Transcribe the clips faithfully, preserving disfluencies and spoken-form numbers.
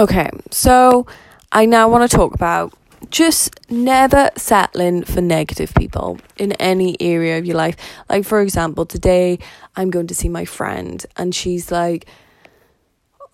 Okay, so I now want to talk about just never settling for negative people in any area of your life. Like, for example, today I'm going to see my friend and she's like,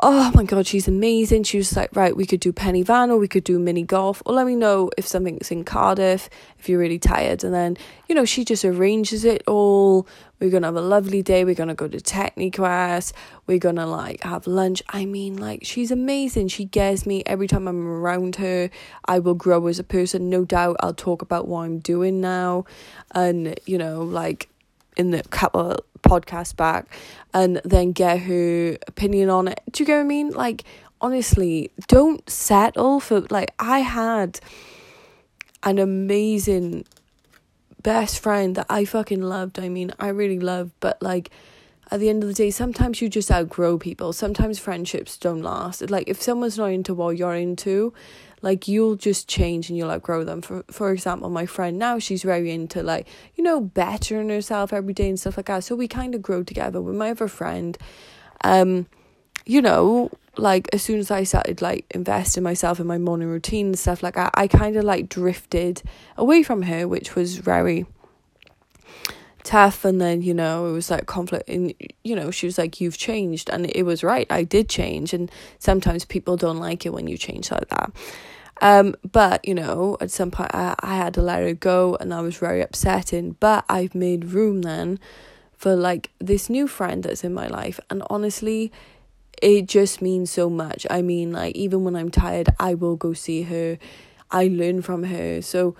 oh my god, she's amazing. She was like, right, we could do penny van or we could do mini golf, or let me know if something's in Cardiff if you're really tired. And then, you know, she just arranges it all. We're gonna have a lovely day. We're gonna go to Techniquest. We're gonna like have lunch. I mean, like, she's amazing. She gets me every time I'm around her. I will grow as a person, no doubt. I'll talk about what I'm doing now, and you know, like in the couple podcast back, and then get her opinion on it. Do you get what I mean? Like, honestly, don't settle for, like, I had an amazing best friend that I fucking loved. I mean, I really loved, but like at the end of the day, sometimes you just outgrow people. Sometimes friendships don't last. Like, if someone's not into what you're into, like, you'll just change and you'll outgrow them. For for example, my friend now, she's very into, like, you know, bettering herself every day and stuff like that. So we kind of grow together. With my other friend, um, you know, like, as soon as I started, like, investing myself in my morning routine and stuff like that, I kind of, like, drifted away from her, which was very tough. And then, you know, it was like conflict, and, you know, she was like, you've changed, and it was right, I did change. And sometimes people don't like it when you change like that, um but, you know, at some point I, I had to let her go, and I was very upsetting. But I've made room then for, like, this new friend that's in my life, and honestly, it just means so much. I mean, like, even when I'm tired, I will go see her. I learn from her. So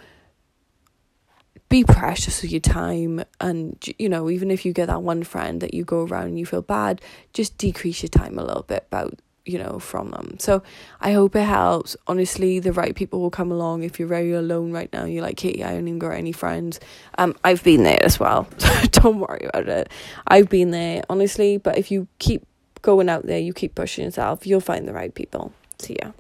be precious with your time. And, you know, even if you get that one friend that you go around and you feel bad, just decrease your time a little bit about, you know, from them. So I hope it helps. Honestly, the right people will come along. If you're very alone right now, you're like, Katie, I don't even got any friends. Um, I've been there as well. Don't worry about it. I've been there, honestly. But if you keep going out there, you keep pushing yourself, you'll find the right people. See ya.